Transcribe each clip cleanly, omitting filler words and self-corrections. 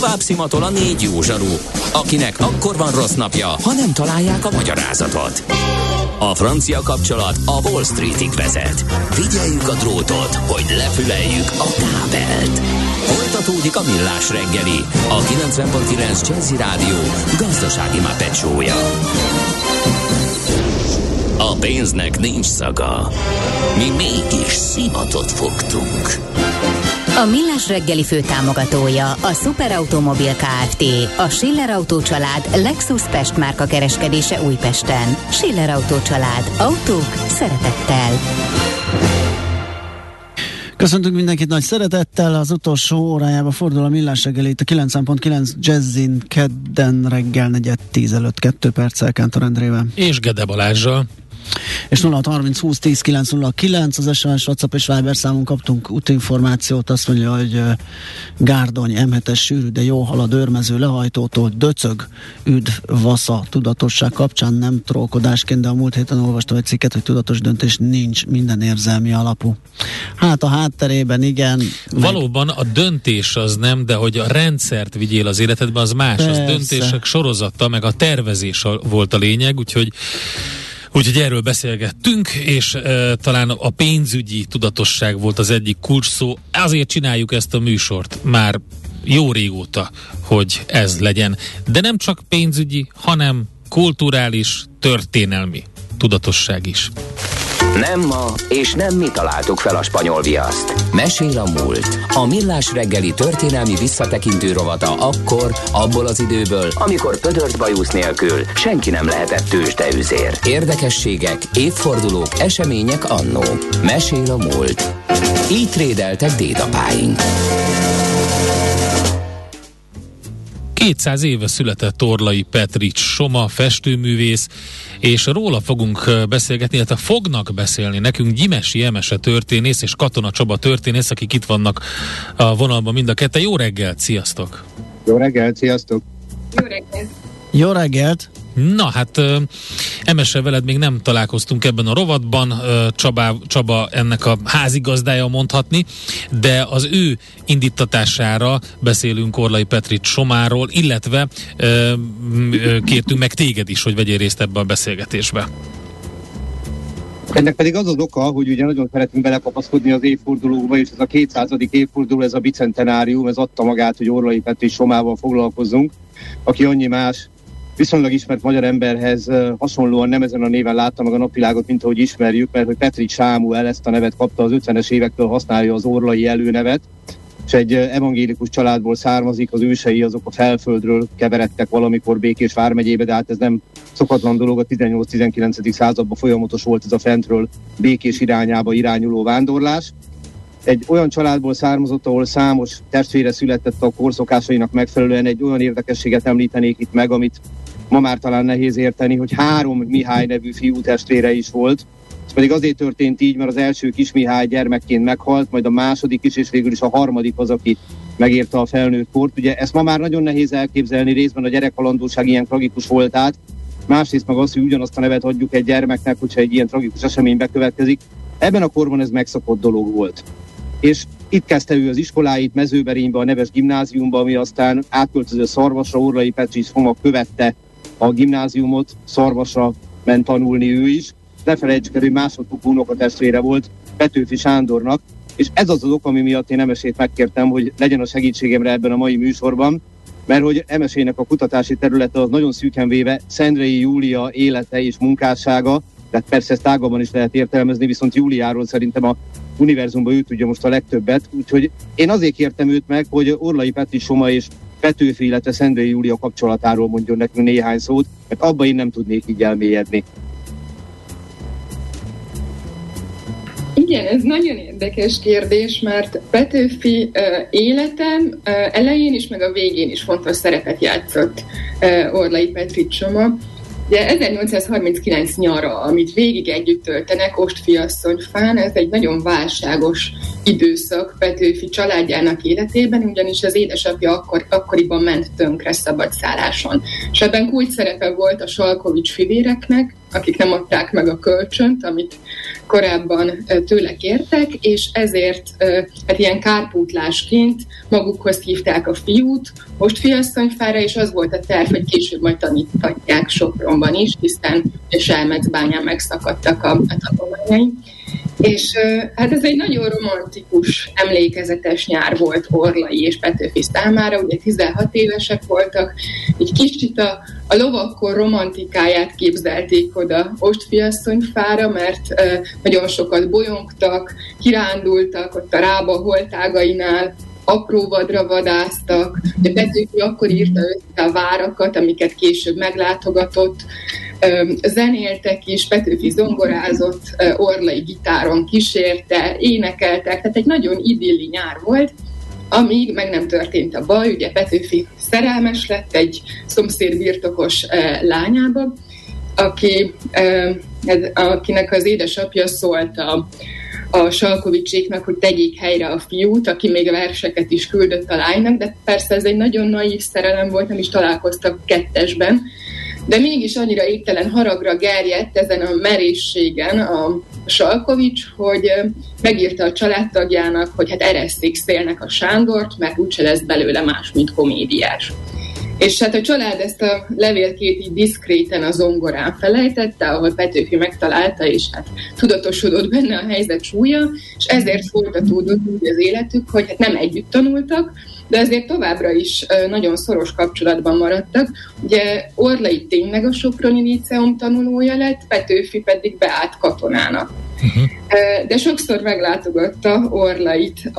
Tovább szimatol a négy jó zsaru, akinek akkor van rossz napja, ha nem találják a magyarázatot. A francia kapcsolat a Wall Streetig vezet. Figyeljük a drótot, hogy lefüleljük a kábelt. Folytatódik a Millás reggeli, a 90.9 Jazzy Rádió gazdasági mápecsója. A pénznek nincs szaga. Mi mégis szimatot fogtunk. A Millás reggeli főtámogatója a Szuperautomobil Kft. A Schiller Auto Család Lexus Pest márka kereskedése Újpesten. Schiller Auto Család. Autók szeretettel. Köszöntünk mindenkit nagy szeretettel, az utolsó órájába fordul a Millás reggeli, itt a 90.9 Jazzin kedden reggel 4:10 előtt 2 perccel Kántor Endrével. És Gede Balázsral. És 0630 20 10 909 az SMS, WhatsApp és Viber számon kaptunk útinformációt, azt mondja, hogy Gárdony M7-es sűrű, de jó halad Őrmező lehajtótól Döcög, üdv Vasza. Tudatosság kapcsán, nem trollkodásként, de a múlt héten olvastam egy cikket, hogy tudatos döntés nincs, minden érzelmi alapú. Hát a hátterében igen. Valóban a döntés az nem, de hogy a rendszert vigyél az életedbe, az más. Persze. Az döntések sorozata, meg a tervezés volt a lényeg, úgyhogy erről beszélgettünk, és talán a pénzügyi tudatosság volt az egyik kulcs szó. Azért csináljuk ezt a műsort már jó régóta, hogy ez legyen. De nem csak pénzügyi, hanem kulturális, történelmi tudatosság is. Nem ma, és nem mi találtuk fel a spanyol viaszt. Mesél a múlt. A Millás reggeli történelmi visszatekintő rovata akkor, abból az időből, amikor pödört bajusz nélkül senki nem lehetett tőzsdeüzér. Érdekességek, évfordulók, események annó. Mesél a múlt. Így trédeltek dédapáink. 200 éve született Orlai Petrich Soma, festőművész, és róla fogunk beszélgetni, illetve fognak beszélni nekünk Gyimesi Emese történész és Katona Csaba történész, akik itt vannak a vonalban mind a ketten. Jó reggelt, sziasztok! Jó reggelt, sziasztok! Jó reggelt! Jó reggelt! Na hát, Emese, veled még nem találkoztunk ebben a rovatban, Csaba ennek a házigazdája mondhatni, de az ő indítatására beszélünk Orlai Petrich Somáról, illetve kértünk meg téged is, hogy vegyél részt ebben a beszélgetésbe. Ennek pedig az az oka, hogy ugye nagyon szeretünk belekapaszkodni az évfordulóba, és ez a 200. évforduló, ez a bicentenárium, ez adta magát, hogy Orlai Petrich Somával foglalkozzunk, aki annyi más viszonylag ismert magyar emberhez hasonlóan nem ezen a néven látta meg a napvilágot, mint ahogy ismerjük, mert hogy Petrich Sámuel ezt a nevet kapta, az 50-es évektől használja az orlai előnevet, és egy evangélikus családból származik, az ősei azok a Felföldről keveredtek valamikor Békés vármegyébe, de hát ez nem szokatlan dolog, a 18-19. Században folyamatos volt ez a fentről Békés irányába irányuló vándorlás. Egy olyan családból származott, ahol számos testvére született a korszokásainak megfelelően. Egy olyan érdekességet említenék itt meg, amit ma már talán nehéz érteni, hogy 3 Mihály nevű fiú testvére is volt. Ez pedig azért történt így, mert az első kis Mihály gyermekként meghalt, majd a második is, és végül is a harmadik az, aki megérte a felnőtt kort. Ugye ezt ma már nagyon nehéz elképzelni, részben a gyerekhalandóság ilyen tragikus volt át, másrészt meg az, hogy ugyanazt a nevet adjuk egy gyermeknek, hogyha egy ilyen tragikus esemény bekövetkezik. Ebben a korban ez megszokott dolog volt. És itt kezdte ő az iskoláit Mezőberénybe, a neves gimnáziumba, ami aztán átköltöző Szarvasra. Orlai Petrich Soma követte a gimnáziumot, Szarvasra ment tanulni ő is. Ne felejtsük el, hogy másodfokú unokatestvére volt Petőfi Sándornak, és ez az ok, ami miatt én Emesét megkértem, hogy legyen a segítségemre ebben a mai műsorban, mert hogy Emesének a kutatási területe az nagyon szűken véve Szendrey Júlia élete és munkássága, tehát persze ezt tágabban is lehet értelmezni, viszont Júliáról szerintem a univerzumban ő tudja most a legtöbbet, úgyhogy én azért kértem őt meg, hogy Orlai Petrich Soma és Petőfi, illetve Szendrey Júlia kapcsolatáról mondjon nekünk néhány szót, mert abban én nem tudnék így elmélyedni. Igen, ez nagyon érdekes kérdés, mert Petőfi életem elején is, meg a végén is fontos szerepet játszott Orlai Petrich Soma. Ugye 1839 nyara, amit végig együtt töltenek Ostfiasszonyfán, ez egy nagyon válságos időszak Petőfi családjának életében, ugyanis az édesapja akkoriban ment tönkre szabadszálláson. És ebben kulcs szerepe volt a Salkovics fivéreknek, akik nem adták meg a kölcsönt, amit korábban tőle kértek, és ezért hát ilyen kárpótlásként magukhoz hívták a fiút, Host-Fiasszonyfára, és az volt a terv, hogy később majd tanítatják Sopronban is, hiszen Selmecbányán megszakadtak a tanulmányai. És hát ez egy nagyon romantikus, emlékezetes nyár volt Orlai és Petőfi számára, ugye 16 évesek voltak, egy kicsit a lovakkor romantikáját képzelték oda Ostfiasszonyfára, mert nagyon sokat bolyongtak, kirándultak ott a Rába holtágainál, apró vadra vadáztak, de Petőfi akkor írta össze a várakat, amiket később meglátogatott, zenéltek is, Petőfi zongorázott, Orlai gitáron kísérte, énekeltek, tehát egy nagyon idilli nyár volt, amíg meg nem történt a baj, ugye Petőfi szerelmes lett egy szomszédbirtokos lányába, akinek az édesapja szólt a Salkovicséknak, hogy tegyék helyre a fiút, aki még verseket is küldött a lánynak, de persze ez egy nagyon naív szerelem volt, nem is találkoztak kettesben, de mégis annyira égtelen haragra gerjedt ezen a merészségen a Salkovics, hogy megírta a családtagjának, hogy hát eresszék szélnek a Sándort, mert úgyse lesz belőle más, mint komédiás. És hát a család ezt a levélkét így diszkréten a zongorán felejtette, ahol Petőfi megtalálta, és hát tudatosodott benne a helyzet súlya, és ezért folytatódott úgy az életük, hogy hát nem együtt tanultak, de azért továbbra is nagyon szoros kapcsolatban maradtak. Ugye Orlai tényleg a Soproni Líceum tanulója lett, Petőfi pedig beállt katonának. De sokszor meglátogatta Orlait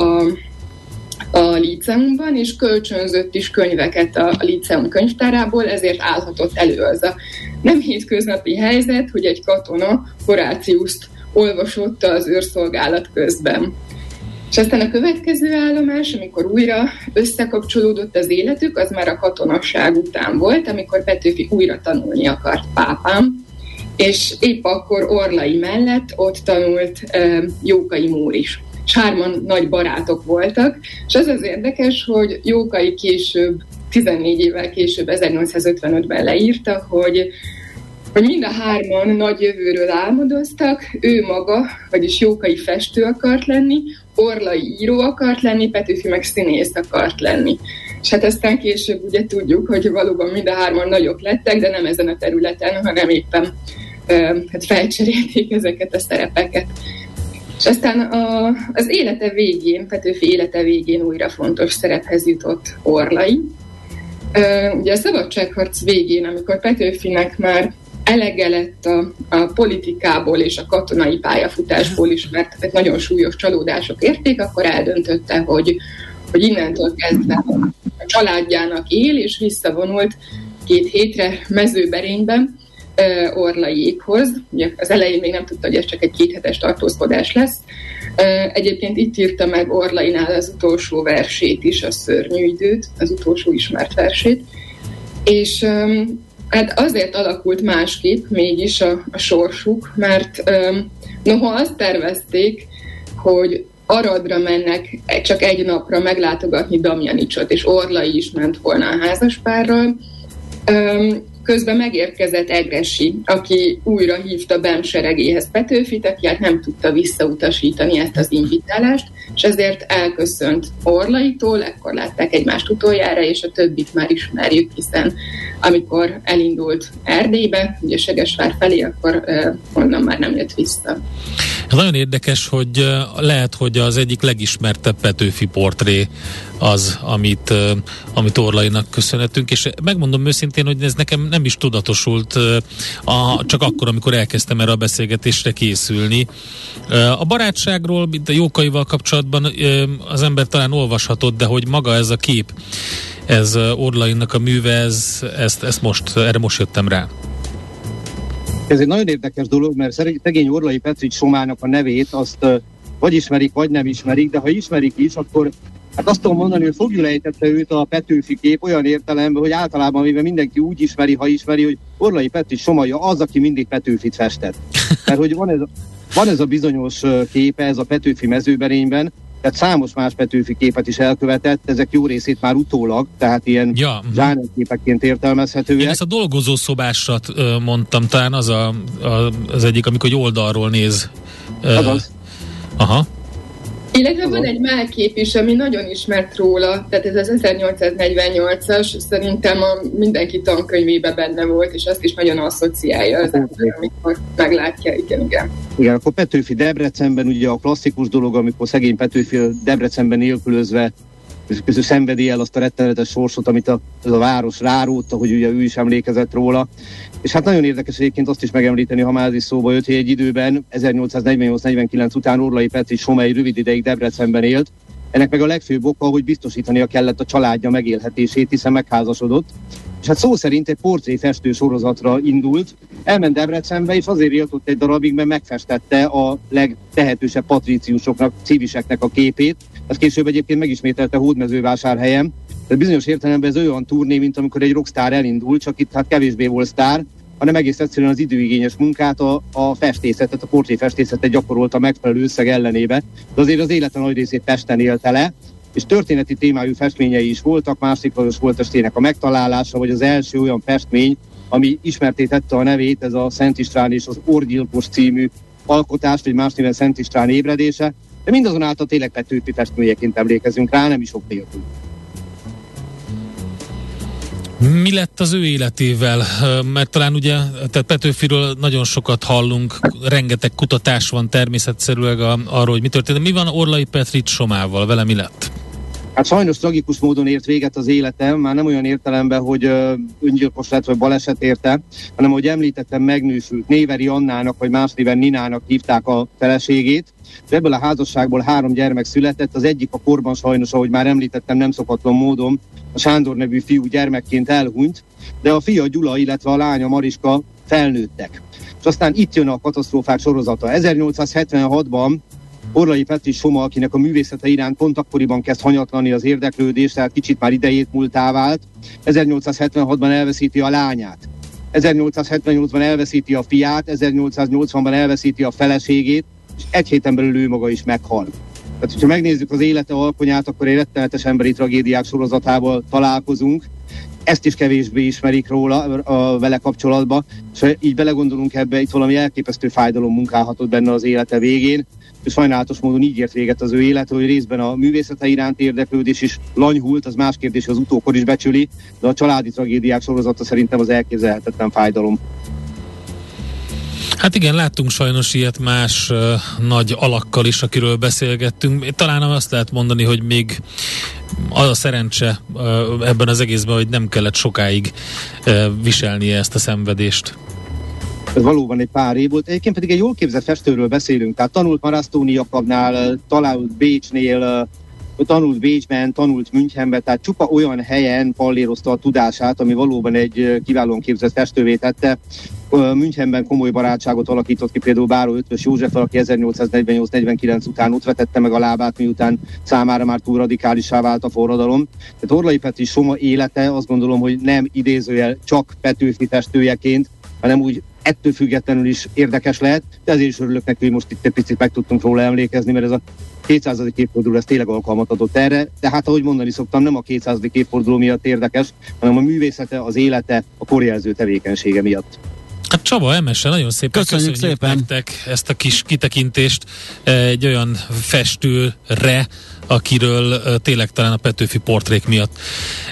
a líceumban, és kölcsönzött is könyveket a líceum könyvtárából, ezért állhatott elő az a nem hétköznapi helyzet, hogy egy katona Horáciuszt olvasott az őrszolgálat közben. És aztán a következő állomás, amikor újra összekapcsolódott az életük, az már a katonasság után volt, amikor Petőfi újra tanulni akart Pápán, és épp akkor Orlai mellett ott tanult Jókai Mór is. Hárman nagy barátok voltak, és az az érdekes, hogy Jókai később, 14 évvel később, 1855-ben leírta, hogy mind a hárman nagy jövőről álmodoztak, ő maga, vagyis Jókai festő akart lenni, Orlai író akart lenni, Petőfi meg színész akart lenni. És hát aztán később ugye tudjuk, hogy valóban mind a hárman nagyok lettek, de nem ezen a területen, hanem éppen hát felcserélték ezeket a szerepeket. És aztán az élete végén, Petőfi élete végén újra fontos szerephez jutott Orlai. Ugye a szabadságharc végén, amikor Petőfinek már elege lett a politikából és a katonai pályafutásból is, mert nagyon súlyos csalódások érték, akkor eldöntötte, hogy innentől kezdve a családjának él, és visszavonult 2 hétre Mezőberényben, Orlaiékhoz. Ugye az elején még nem tudta, hogy ez csak egy 2 hetes tartózkodás lesz. Egyébként itt írta meg Orlainál az utolsó versét is, a Szörnyű időt, az utolsó ismert versét. És hát azért alakult másképp mégis a sorsuk, mert noha azt tervezték, hogy Aradra mennek csak egy napra meglátogatni Damjanicsot, és Orlai is ment volna a házaspárral, közben megérkezett Egressy, aki újra hívta benseregéhez Petőfit, aki hát nem tudta visszautasítani ezt az invitálást, és ezért elköszönt Orlaitól, ekkor látták egymást utoljára, és a többit már ismerjük, hiszen amikor elindult Erdélybe, ugye Segesvár felé, akkor onnan már nem jött vissza. Nagyon érdekes, hogy lehet, hogy az egyik legismertebb Petőfi portré az, amit Orlainak köszönhetünk, és megmondom őszintén, hogy ez nekem nem is tudatosult csak akkor, amikor elkezdtem erre a beszélgetésre készülni. A barátságról, mint a Jókaival kapcsolatban az ember talán olvashatott, de hogy maga ez a kép, ez Orlainak a műve, erre most jöttem rá. Ez egy nagyon érdekes dolog, mert szegény Orlai Petrich Somának a nevét azt vagy ismerik, vagy nem ismerik, de ha ismerik is, akkor hát azt tudom mondani, hogy fogjul ejtette őt a Petőfi kép olyan értelemben, hogy általában mivel mindenki úgy ismeri, ha ismeri, hogy Orlai Petrich Somaja az, aki mindig Petőfit festett. Mert hogy van ez a bizonyos képe, ez a Petőfi Mezőberényben, tehát számos más Petőfi képet is elkövetett, ezek jó részét már utólag, tehát ilyen zsánerképeként értelmezhetőek. Én ezt a dolgozószobásat mondtam, talán az az egyik, amikor oldalról néz. Azaz. Aha. Illetve van egy málkép is, ami nagyon ismert róla, tehát ez az 1848-as, szerintem mindenki tankönyvébe benne volt, és azt is nagyon asszociálja az ember, amikor meglátja, igen. Igen, akkor Petőfi Debrecenben, ugye a klasszikus dolog, amikor szegény Petőfi Debrecenben nélkülözve, és közül szenvedi el azt a rettenetes sorsot, amit a város rárótta, hogy ugye ő is emlékezett róla. És hát nagyon érdekes egyébként azt is megemlíteni, ha már is szóba jött, hogy egy időben 1848-49 után Orlai Petrich Soma egy rövid ideig Debrecenben élt. Ennek meg a legfőbb oka, hogy biztosítania kellett a családja megélhetését, hiszen megházasodott. És hát szó szerint egy portréfestő sorozatra indult, elment Debrecenbe, és azért élt ott egy darabig, mert megfestette a legtehetősebb patríciusoknak, civiseknek a képét. Ez később egyébként megismételte Hódmezővásárhelyen. Tehát bizonyos értelemben ez olyan turné, mint amikor egy rockstar elindul, csak itt hát kevésbé volt sztár, hanem egész egyszerűen az időigényes munkát, a festészetet, a portréfestészetet gyakorolta megfelelő összeg ellenébe. De azért az élete nagy részét Pesten élte le, és történeti témájú festményei is voltak, másodlagos volt estének a megtalálása, vagy az első olyan festmény, ami ismerté tette a nevét, ez a Szent István és az Orgyilkos című alkotást, vagy más néven Szent István ébredése, de mindazonáltal tényleg Petőfi festményeként emlékezünk rá, nem is sok nélkül. Mi lett az ő életével? Mert talán ugye, tehát Petőfiről nagyon sokat hallunk, rengeteg kutatás van természetszerűleg arról, hogy mi történt. Mi van Orlai Petrich Somával? Vele mi lett? Hát sajnos tragikus módon ért véget az életem, már nem olyan értelemben, hogy öngyilkos lett, vagy baleset érte, hanem ahogy említettem, megnősült. Néveri Annának, vagy más néven Ninának hívták a feleségét. De ebből a házasságból 3 gyermek született, az egyik a korban sajnos, ahogy már említettem, nem szokatlan módon, a Sándor nevű fiú gyermekként elhunyt, de a fia Gyula, illetve a lánya Mariska felnőttek. És aztán itt jön a katasztrófák sorozata. 1876-ban Orlai Petrich Soma, akinek a művészete iránt pont akkoriban kezd hanyatlani az érdeklődés, tehát kicsit már idejét múltá vált, 1876-ban elveszíti a lányát. 1878-ban elveszíti a fiát, 1880-ban elveszíti a feleségét, és egy héten belül ő maga is meghal. Tehát, hogyha megnézzük az élete alkonyát, akkor egy rettenetes emberi tragédiák sorozatával találkozunk. Ezt is kevésbé ismerik róla vele kapcsolatban, és így belegondolunk ebbe, itt valami elképesztő fájdalom munkálhatott benne az élete végén, és sajnálatos módon így ért véget az ő élete, hogy részben a művészete iránti érdeklődés is lanyhult, az más kérdés, az utókor is becsüli, de a családi tragédiák sorozata szerintem az elképzelhetetlen fájdalom. Hát igen, láttunk sajnos ilyet más nagy alakkal is, akiről beszélgettünk. Talán azt lehet mondani, hogy még az a szerencse ebben az egészben, hogy nem kellett sokáig viselnie ezt a szenvedést. Ez valóban egy pár év volt. Egyébként pedig egy jól képzett festőről beszélünk. Tehát tanult Marasztóni Jakabnál, tanult Bécsnél, tanult Bécsben, tanult Münchenben, tehát csupa olyan helyen pallérozta a tudását, ami valóban egy kiválóan képzett festővé tette. Münchenben komoly barátságot alakított ki például Báró Ötvös József, aki 1848-49 után ott vetette meg a lábát, miután számára már túl radikálissá vált a forradalom. Tehát Orlai Petrich Soma élete, azt gondolom, hogy nem idézőjel csak Petőfi festőjeként, hanem úgy ettől függetlenül is érdekes lehet, de ezért is örülök neki, hogy most itt egy picit meg tudtunk róla emlékezni, mert ez a 200. évforduló ez tényleg alkalmat adott erre, de hát ahogy mondani szoktam, nem a 200. évforduló miatt érdekes, hanem a művészete, az élete, a korjelző tevékenysége miatt. Hát Csaba, Emese, nagyon szépen köszönjük nektek ezt a kis kitekintést egy olyan festőre, akiről tényleg talán a Petőfi portrék miatt.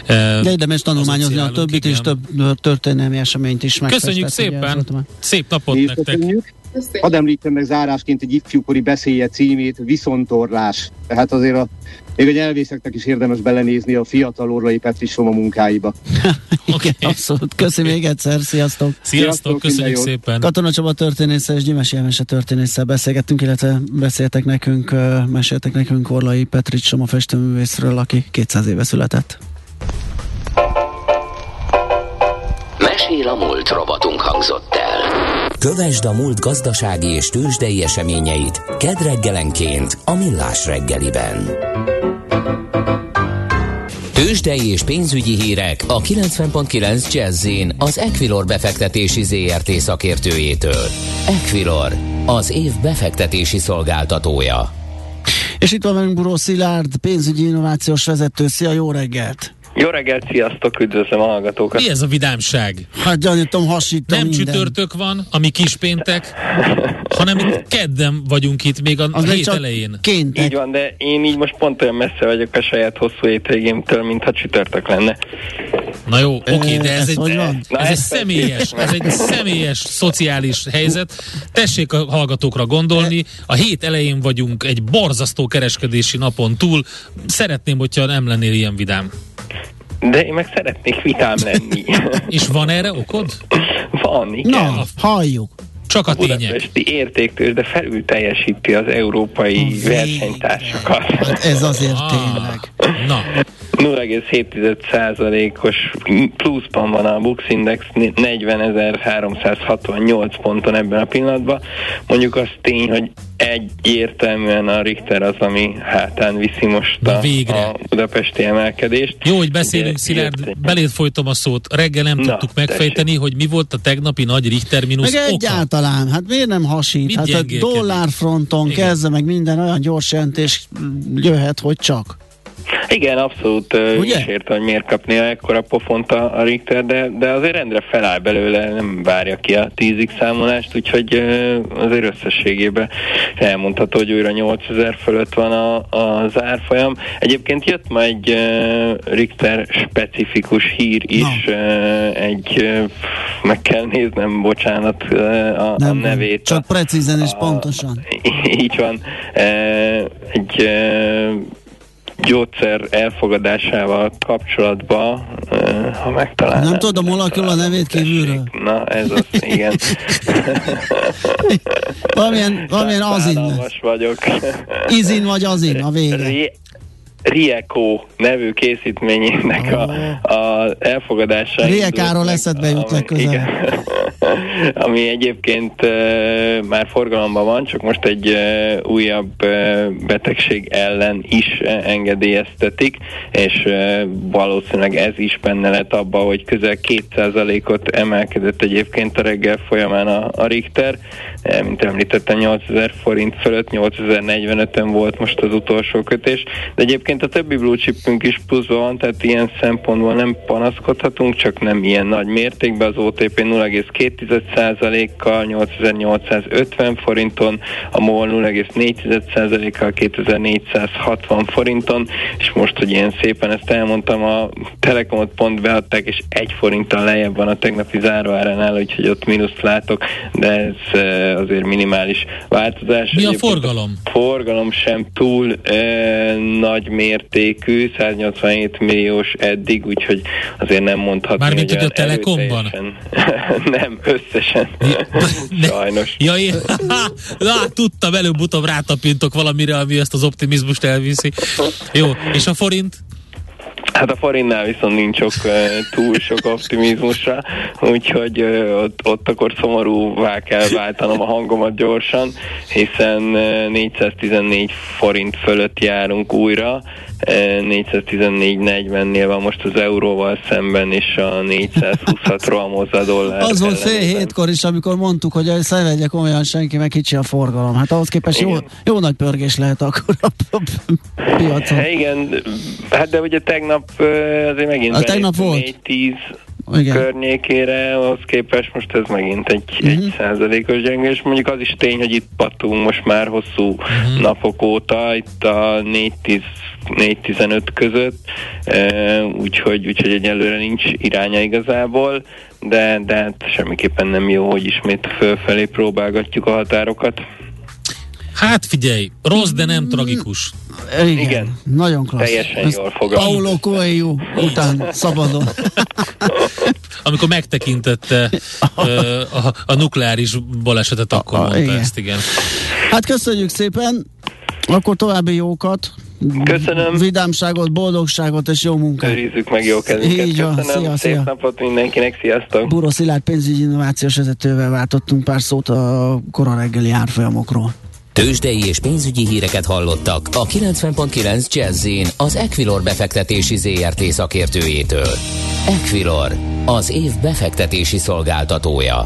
De érdemes tanulmányozni a többit, igen. És több történelmi eseményt is megfestett. Köszönjük szépen! Ugye, szép napot nektek! Hadd említem meg zárásként egy ifjúkori beszédje címét, Viszontorlás. Tehát azért még a nyelvészeknek is érdemes belenézni a fiatal Orlai Petrich Soma munkáiba. Igen, abszolút. Köszönöm még egyszer, sziasztok! Sziasztok, köszönjük szépen! Katona Csaba történésszel és Gyimesi Emese történésszel beszélgettünk, illetve meséltek nekünk Orlai Petrich Soma festőművészről, aki 200 éve született. Mesél a múlt rovatunk hangzott el. Kövesd a múlt gazdasági és tőzsdei eseményeit kedd reggelenként a Millás reggeliben. Tőzsdei és pénzügyi hírek a 90.9 Jazzyn az Equilor befektetési ZRT szakértőjétől. Equilor, az év befektetési szolgáltatója. És itt van velünk Búró Szilárd, pénzügyi innovációs vezető. Szia, jó reggelt! Jó reggelt, sziasztok, üdvözlöm a hallgatókat. Mi ez a vidámság? Hát gyanítom, hasítom. Nem minden. Csütörtök van, ami kispéntek, hanem kedden vagyunk itt még a hét elején. Kéntek. Így van, de én így most pont olyan messze vagyok a saját hosszú hétvégémtől, mintha csütörtök lenne. Na jó, oké, de ez egy személyes, szociális helyzet. Tessék a hallgatókra gondolni, a hét elején vagyunk egy borzasztó kereskedési napon túl. Szeretném, hogyha nem lennél ilyen vidám. De én meg szeretnék vitám lenni. És van erre okod? Van, igen. Na, halljuk. Csak a tények. Budapesti értéktől, de felül teljesíti az európai versenytársakat. Hát ez azért tényleg. Na. 0,7%-os pluszban van a BUX Index 40.368 ponton ebben a pillanatban. Mondjuk az tény, hogy egyértelműen a Richter az, ami hátán viszi most a budapesti emelkedést. Jó, hogy beszélünk, Szilárd, beléd folytom a szót. Reggel nem tudtuk megfejteni, hogy mi volt a tegnapi nagy Richter mínusz oka. Meg egyáltalán, hát miért nem hasít? Hát a dollárfronton kezdve, meg minden olyan gyors jelentés jöhet, hogy csak. Igen, abszolút is értem, hogy miért kapnia ekkora pofont a Richter, de azért rendre feláll belőle, nem várja ki a 10x számolást, úgyhogy azért összességében elmondható, hogy újra 8000 fölött van az árfolyam. Egyébként jött ma egy Richter specifikus hír is, meg kell néznem, bocsánat, a nevét. Csak precízen és pontosan. Így van. Gyógyszer elfogadásával kapcsolatban, ha megtalálnám. Nem tudom, valakül a nevét kívülről. Na, ez az, igen. Valamilyen azin. Vagyok. Izin vagy azin, a vége. Rieko nevű készítményének a elfogadása. Riekáról eszedbe jut legközelebb. Ami egyébként már forgalomban van, csak most egy újabb betegség ellen is engedélyeztetik, és valószínűleg ez is benne lett abba, hogy közel 2%-ot emelkedett egyébként a reggel folyamán a Richter. Mint említettem, 8000 forint fölött, 8045-ön volt most az utolsó kötés, de egyébként a többi blue chipünk is pluszban van, tehát ilyen szempontból nem panaszkodhatunk, csak nem ilyen nagy mértékben. Az OTP 0,2%-kal 8850 forinton, a MOL 0,4%-kal 2460 forinton, és most, hogy ilyen szépen ezt elmondtam, a Telekomot pont beadták, és 1 forinttal lejjebb van a tegnapi záróáránál, úgyhogy ott mínuszt látok, de ez azért minimális változás. Mi a forgalom? A forgalom sem túl nagy mértékű, 187 milliós eddig, úgyhogy azért nem mondhatni. Mármint, hogy a Telekomban? Nem, összesen. Sajnos. Tudtam, előbb-utóbb rátapintok valamire, ami ezt az optimizmust elviszi. Jó, és a forint? Hát a forintnál viszont nincs túl sok optimizmusra, úgyhogy ott akkor szomorúvá kell váltanom a hangomat gyorsan, hiszen 414 forint fölött járunk újra, 414.40-nél van most az euróval szemben, és a 426 rohamoz a dollár. Az volt fél hétkor is, amikor mondtuk, hogy szenvedjek olyan senki, meg kicsi a forgalom. Hát ahhoz képest jó nagy pörgés lehet akkor a piacon. Igen, hát de ugye tegnap azért megint a tegnap volt 4-10 környékére, ahhoz képest most ez megint egy 1%-os gyengés. Mondjuk az is tény, hogy itt patunk most már hosszú napok óta, itt a 4-15 között, úgyhogy egyelőre nincs iránya igazából, de hát semmiképpen nem jó, hogy ismét fölfelé próbálgatjuk a határokat. Hát figyelj, rossz, de nem tragikus. Igen. Nagyon klassz. Teljesen jól fogalmaz. Paulo Coelho után szabadon. Amikor megtekintette a nukleáris balesetet, akkor mondta ezt, igen. Hát köszönjük szépen, akkor további jókat. Köszönöm. Vidámságot, boldogságot és jó munkát. Őrizzük meg jó kezünket. Köszönöm. Szép napot mindenkinek. Sziasztok. Búró Szilárd pénzügyi innovációs vezetővel váltottunk pár szót a kora reggeli árfolyamokról. Tőzsdei és pénzügyi híreket hallottak a 90.9 Jazzyn az Equilor befektetési ZRT szakértőjétől. Equilor, az év befektetési szolgáltatója.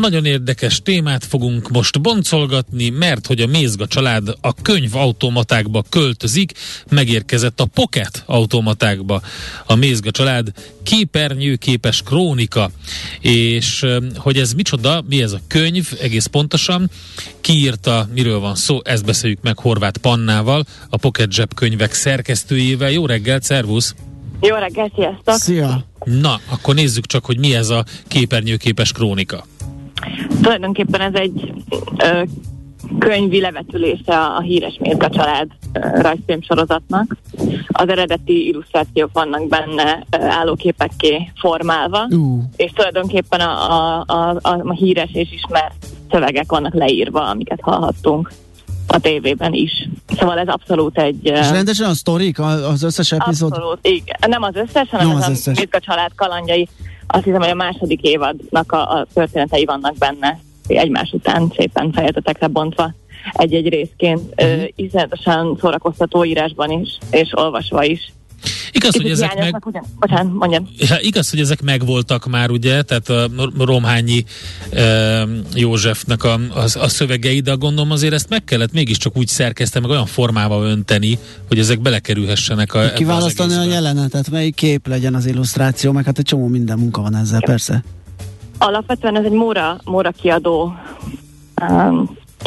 Nagyon érdekes témát fogunk most boncolgatni, mert hogy a Mézga család a könyvautomatákba költözik, megérkezett a Pocket automatákba a Mézga család képernyőképes krónika. És hogy ez micsoda, mi ez a könyv, egész pontosan, ki írta, miről van szó, ezt beszéljük meg Horváth Pannával, a Pocket Zsebkönyvek szerkesztőjével. Jó reggelt, szervusz! Jó reggelt, sziasztok! Szia! Na, akkor nézzük csak, hogy mi ez a képernyőképes krónika. Tulajdonképpen ez egy könyvi levetülése a híres Mézga család rajzfilm sorozatnak. Az eredeti illusztrációk vannak benne állóképekké formálva, és tulajdonképpen a híres és ismert szövegek vannak leírva, amiket hallhattunk a tévében is. Szóval ez abszolút egy... És rendesen a sztorik, az összes epizód? Abszolút, igen. Nem az összes, hanem nem az a Mézga család kalandjai. Azt hiszem, hogy a második évadnak a történetei vannak benne, egymás után szépen fejezetekre bontva egy-egy részként, iszonyatosan szórakoztató írásban is, és olvasva is. Igaz, hogy ezek megvoltak már, ugye, tehát a Romhányi Józsefnek a szövegei, de gondolom azért ezt meg kellett mégiscsak úgy szerkeszteni, meg olyan formába önteni, hogy ezek belekerülhessenek. Kiválasztani a jelenetet, melyik kép legyen az illusztráció, meg hát egy csomó minden munka van ezzel, persze. Alapvetően ez egy Móra Kiadó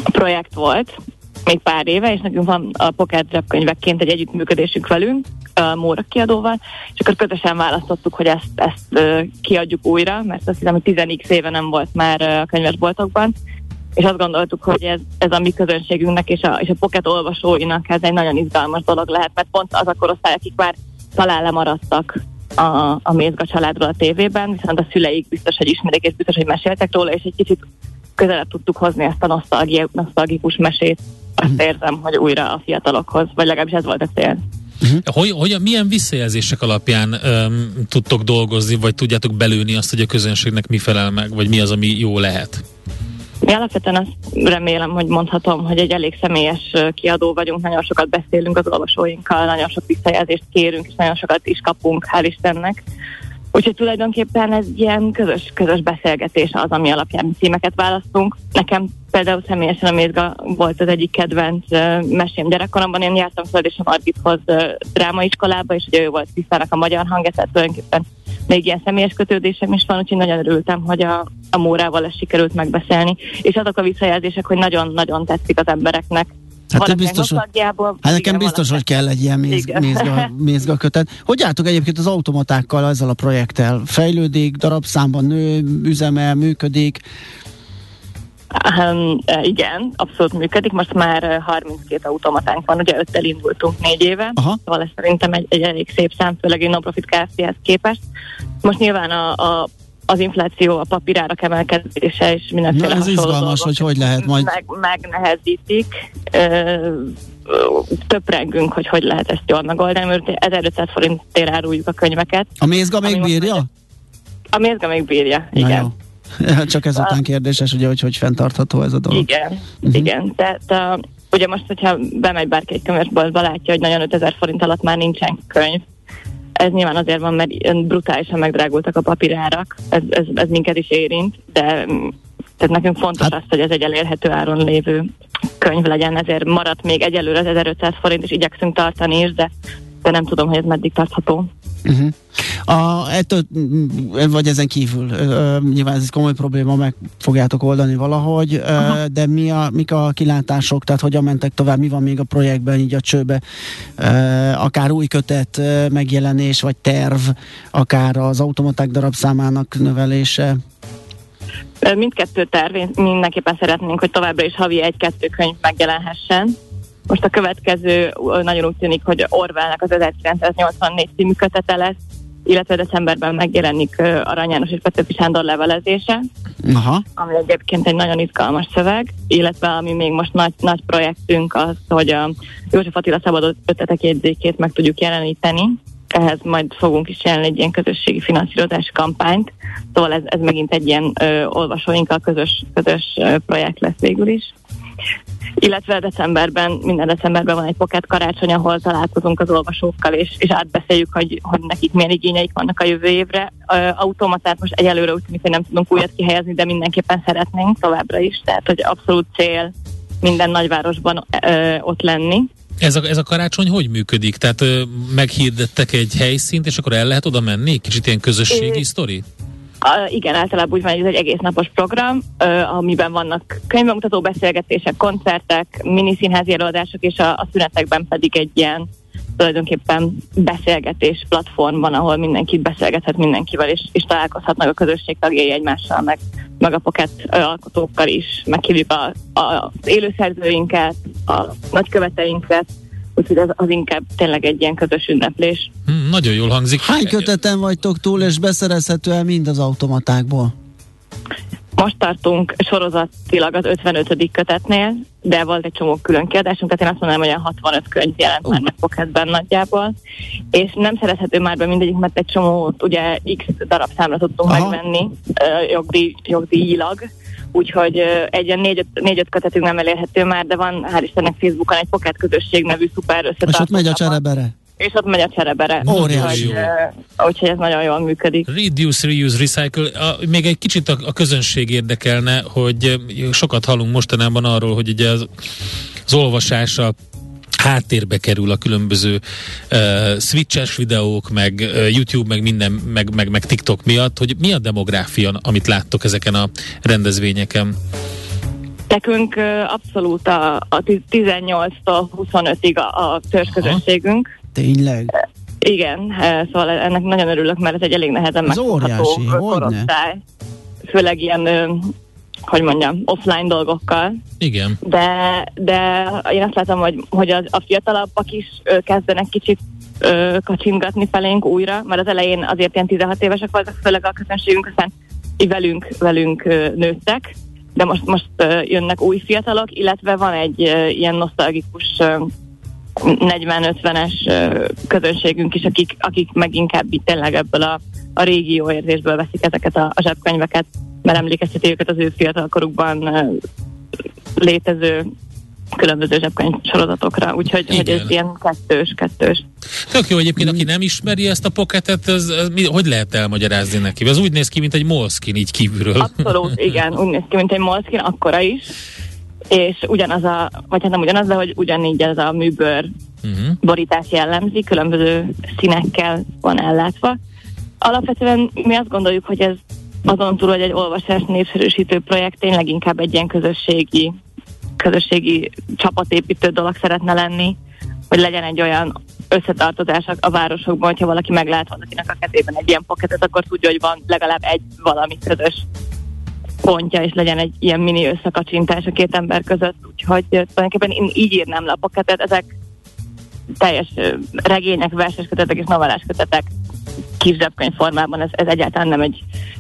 projekt volt, még pár éve, és nekünk van a Pocket Zsebkönyvekként egy együttműködésünk velünk, a Móra Kiadóval, és akkor közösen választottuk, hogy ezt kiadjuk újra, mert azt hiszem, hogy 10x éve nem volt már a könyvesboltokban, és azt gondoltuk, hogy ez a mi közönségünknek és a Pocket olvasóinak ez egy nagyon izgalmas dolog lehet, mert pont az a korosztály, akik már talán lemaradtak a Mézga családról a tévében, viszont a szüleik biztos, hogy ismerik, és biztos, hogy meséltek róla, és egy kicsit közelebb tudtuk hozni ezt a nosztalgikus mesét. Azt érzem, hogy újra a fiatalokhoz, vagy legalábbis ez volt a cél. Milyen visszajelzések alapján tudtok dolgozni, vagy tudjátok belőni azt, hogy a közönségnek mi felel meg, vagy mi az, ami jó lehet? Mi alapvetően azt remélem, hogy mondhatom, hogy egy elég személyes kiadó vagyunk, nagyon sokat beszélünk az olvasóinkkal, nagyon sok visszajelzést kérünk, és nagyon sokat is kapunk, hál' Istennek. Úgyhogy tulajdonképpen ez ilyen közös beszélgetés az, ami alapján címeket választunk. Nekem például személyesen a Mézga volt az egyik kedvenc mesém gyerekkoromban. Én jártam föld és a Margithoz drámaiskolába, és ugye ő volt Tiszának a magyar hangja, tehát tulajdonképpen még ilyen személyes kötődésem is van, úgyhogy nagyon örültem, hogy a Mórával ezt sikerült megbeszélni. És azok a visszajelzések, hogy nagyon-nagyon tetszik az embereknek. Hát biztos, nekem biztos, hogy kell egy ilyen mézga kötet. Hogy álltok egyébként az automatákkal, ezzel a projekttel? Fejlődik, darabszámban nő, üzemel, működik? Igen, abszolút működik. Most már 32 automatánk van, ugye 5-tel indultunk 4 éve. Aha. Szóval ez szerintem egy elég szép szám, főleg egy non-profit Kft-hez képest. Most nyilván az infláció, a papírárak emelkedése és mindenféle hasonló dolgok. Ez izgalmas, hogy lehet majd. Megnehezítik. Töprengünk, hogy lehet ezt jól megoldani, mert 1500 forintért áruljuk a könyveket. A Mézga még bírja? A Mézga még bírja, igen. Csak ezután kérdéses, ugye, hogy fenntartható ez a dolog. Igen. Tehát ugye most, hogyha bemegy bárki egy könyvesboltba, látja, hogy nagyon 5000 forint alatt már nincsen könyv. Ez nyilván azért van, mert brutálisan megdrágultak a papírárak, ez minket is érint, de tehát nekünk fontos az, hogy ez egy elérhető áron lévő könyv legyen, ezért maradt még egyelőre az 1500 forint, és igyekszünk tartani is, de nem tudom, hogy ez meddig tartható. Uh-huh. Vagy ezen kívül, nyilván ez egy komoly probléma, meg fogjátok oldani valahogy, de mik a kilátások, tehát hogyan mentek tovább, mi van még a projektben, így a csőbe, akár új kötet megjelenés, vagy terv, akár az automaták darabszámának növelése? Mindkettő terv, mindenképpen szeretnénk, hogy továbbra is havi 1-2 könyv megjelenhessen. Most a következő nagyon úgy tűnik, hogy Orwellnek az 1984 című kötete lesz, illetve decemberben megjelenik Arany János és Petőfi Sándor levelezése, aha, ami egyébként egy nagyon izgalmas szöveg, illetve ami még most nagy projektünk az, hogy a József Attila szabadott ötletek jegyzékét meg tudjuk jeleníteni, ehhez majd fogunk is jelenni egy ilyen közösségi finanszírozási kampányt, szóval ez megint egy ilyen olvasóinkkal közös projekt lesz végül is. Illetve minden decemberben van egy Pocket karácsony, ahol találkozunk az olvasókkal, és átbeszéljük, hogy nekik milyen igényeik vannak a jövő évre. Automatát most egyelőre úgy tűnik, hogy nem tudunk újat kihelyezni, de mindenképpen szeretnénk továbbra is, tehát hogy abszolút cél minden nagyvárosban ott lenni. Ez a karácsony hogy működik? Tehát meghirdettek egy helyszínt, és akkor el lehet oda menni? Kicsit ilyen közösségi sztori? Igen, általában úgy van, hogy ez egy egész napos program, amiben vannak könyvbemutató beszélgetések, koncertek, miniszínházi előadások, és a szünetekben pedig egy ilyen tulajdonképpen beszélgetés platform van, ahol mindenki beszélgethet mindenkivel, és találkozhatnak a közösség tagjai egymással, meg a Pocket alkotókkal is, meghívjuk az élőszerzőinket, a nagyköveteinket, úgyhogy az inkább tényleg egy ilyen közös ünneplés. Nagyon jól hangzik. Hány köteten vagytok túl, és beszerezhető el mind az automatákból? Most tartunk sorozatilag az 55. kötetnél, de volt egy csomó külön kiadásunk, tehát én azt mondanám, hogy a 65 könyv jelent már meg Pocketben nagyjából, és nem szerezhető már be mindegyik, mert egy csomó, ugye x darab számra tudtunk megvenni jogdíjilag, úgyhogy egy ilyen 4-5 kötetünk nem elérhető már, de van, hál' Istennek, Facebookon egy Pocket közösség nevű szuper összetartó. És ott megy a cserebere. Úgyhogy ez nagyon jól működik. Reduce, reuse, recycle. Még egy kicsit a közönség érdekelne, hogy sokat hallunk mostanában arról, hogy ugye az olvasása háttérbe kerül a különböző switches videók, meg YouTube, meg minden, meg TikTok miatt, hogy mi a demográfia, amit láttok ezeken a rendezvényeken? Nekünk abszolút a 18-tól 25-ig a törzsközönségünk. Tényleg? Igen, szóval ennek nagyon örülök, mert ez egy elég nehezen megfogható korosztály. Főleg ilyen, offline dolgokkal. Igen. De én azt látom, hogy a fiatalabbak is kezdenek kicsit kacsingatni felénk újra, mert az elején azért ilyen 16 évesek voltak, főleg a közönségünk, aztán velünk nőttek. De most jönnek új fiatalok, illetve van egy ilyen nosztalgikus 40-50-es közönségünk is, akik meg inkább itt tényleg ebből a régi jó érzésből veszik ezeket a zsebkönyveket, mert emlékezteti őket az ő fiatalkorukban létező különböző zsebkönyv sorozatokra, úgyhogy ez ilyen kettős. Tök jó egyébként, aki nem ismeri ezt a Pocketet, hogy lehet elmagyarázni neki? Ez úgy néz ki, mint egy Moleskine így kívülről. Abszolút, igen, úgy néz ki, mint egy Moleskine, akkora is, és ugyanaz de hogy ugyanígy ez a műbőr borítás jellemzi, különböző színekkel van ellátva. Alapvetően mi azt gondoljuk, hogy ez azon túl, hogy egy olvasás népszerűsítő projekt, tényleg inkább egy ilyen közösségi csapatépítő dolog szeretne lenni, hogy legyen egy olyan összetartozás a városokban, hogyha valaki meglát valakinek a kezében egy ilyen Pocketet, akkor tudja, hogy van legalább egy valami közös pontja, és legyen egy ilyen mini összekacsintás a két ember között, úgyhogy tulajdonképpen én így írnám le a Pocketet, ezek teljes regények, verseskötetek és novelláskötetek kis zsebkönyv formában, ez egyáltalán nem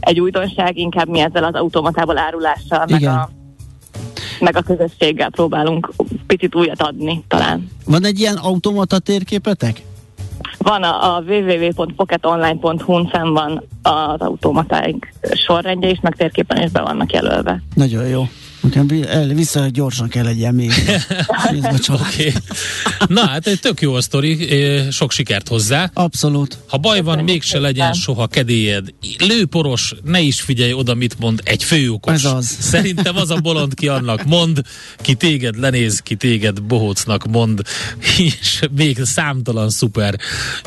egy újdonság, inkább mi ezzel az automatából árulással, meg a közösséggel próbálunk picit újat adni talán. Van egy ilyen automata térképetek? Van a www.pocketonline.hu-n fenn van az automatáink sorrendje is, meg térképen is be vannak jelölve. Nagyon jó. Vissza gyorsan kell egy ilyen okay. Na hát egy tök jó a sztori, sok sikert hozzá. Abszolút. Ha baj van, mégse legyen soha kedélyed. Lőporos, ne is figyelj oda, mit mond egy főjukos. Ez az. Szerintem az a bolond, ki annak mond, ki téged lenéz, ki téged bohócnak mond, és még számtalan szuper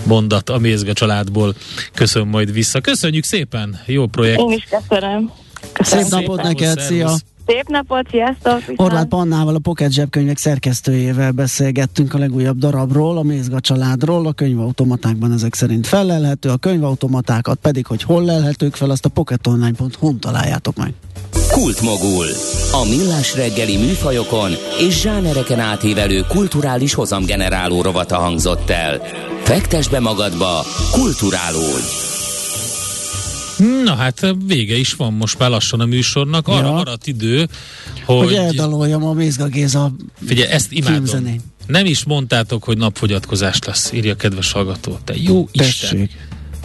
mondat a Mézga családból. Köszönöm majd vissza. Köszönjük szépen, jó projekt. Én is köszönöm. Szép napot neked, szia. Szép napot, sziasztok! Orlai Pannával, a Pocket Zsebkönyvek szerkesztőjével beszélgettünk a legújabb darabról, a Mézga családról. A könyvautomatákban ezek szerint fellelhető, a könyvautomatákat pedig, hogy hol lelhetők fel, azt a pocketonline.hu-n találjátok meg. Kultmogul. A millás reggeli műfajokon és zsánereken átívelő kulturális hozamgeneráló rovata hangzott el. Fektesd be magadba, kulturálódj! Na hát vége is van most már lassan a műsornak. Arra maradt idő, hogy eldaloljam a Mézga Géza. Figyelj, ezt imádom. Filmzenén. Nem is mondtátok, hogy napfogyatkozás lesz, írja a kedves hallgató. Te jó Isten. Tessék.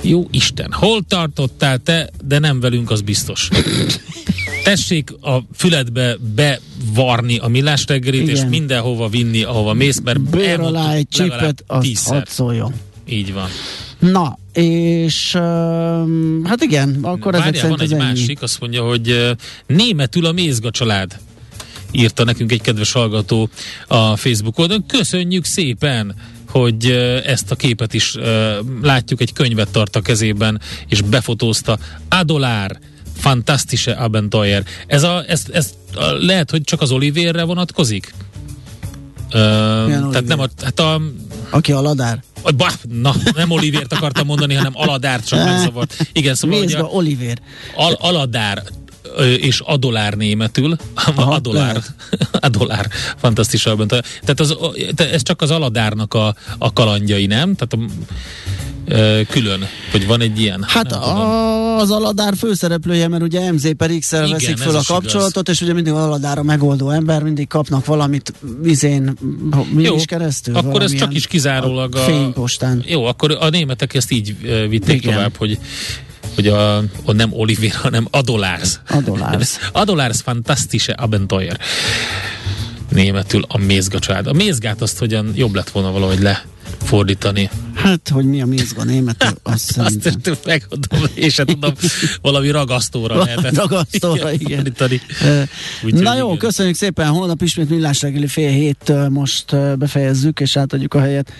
Jó Isten, hol tartottál te, de nem velünk, az biztos. Tessék a füledbe bevarni a Millás reggelit, igen, és mindenhova vinni, ahova mész, mert bőr alá egy csípet, azt hadd szóljon. Így van. Na, és hát igen, akkor várjál, ezek szerint van egy másik, azt mondja, hogy németül a Mézga Család, írta nekünk egy kedves hallgató a Facebook oldalon. Köszönjük szépen, hogy ezt a képet is látjuk, egy könyvet tart a kezében, és befotózta. A dollár, fantastische Abenteuer. Ez lehet, hogy csak az Olivérre vonatkozik? Tehát nem a... Hát a aki a ladár. Na, nem Olivért akartam mondani, hanem Aladárt, csak megszavart. Igen, szóval Mézga, Olivér. Aladár és a dollár németül. Aha, a dollár. Fantasztisabb. Tehát ez csak az Aladárnak a kalandjai, nem? Tehát külön, hogy van egy ilyen. Hát az Aladár főszereplője, mert ugye MZ per X-el veszik föl a kapcsolatot, igaz, és ugye mindig Aladár a megoldó ember, mindig kapnak valamit vizén, mi is keresztül. Akkor ez csak is kizárólag a fénypostán. Jó, akkor a németek ezt így vitték tovább, hogy a nem Olivér, hanem Adolárz. Adolárz fantastische Abenteuer. Németül a Mézga Család. A mézgát azt hogyan jobb lett volna valahogy lefordítani. Hát, hogy mi a mézga németül, azt szerintem. Azt megadom, és hát tudom, valami ragasztóra lehetett. Ragasztóra, igen. Na jó, köszönjük szépen, holnap ismét Millás reggeli 6:30, most befejezzük, és átadjuk a helyet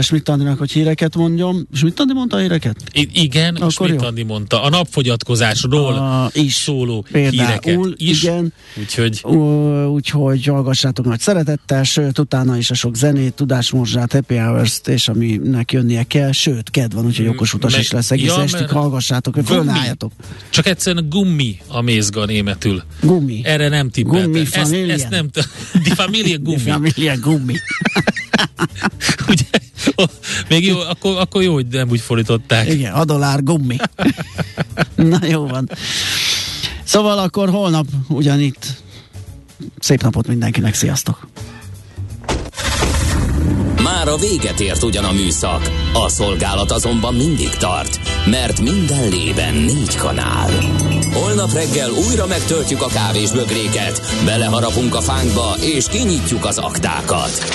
Schmidt Andinak, hogy híreket mondjam. Schmidt Andi mondta a híreket? Igen, Schmidt Andi mondta. A napfogyatkozásról is szóló híreket is. Igen. Úgyhogy hallgassátok nagy szeretettel, sőt, utána is a sok zenét, tudásmorzsát, happy hours-t, és aminek jönnie kell, sőt, kedv van, úgyhogy okos utas is lesz egész estig. Hallgassátok, hogy fölnáljatok. Csak egyszerűen gummi a mézga németül. Gummi. Erre nem tippeltem. Gummi familien. Di familia gummi. Di familia gummi. Ugye? Még jó, akkor jó, hogy nem úgy fordították. Igen, a dollár gummi. Na jó van. Szóval akkor holnap ugyanitt. Szép napot mindenkinek, sziasztok! Már a véget ért ugyan a műszak. A szolgálat azonban mindig tart, mert minden lében 4 kanál. Holnap reggel újra megtöltjük a kávés bögréket, beleharapunk a fánkba és kinyitjuk az aktákat.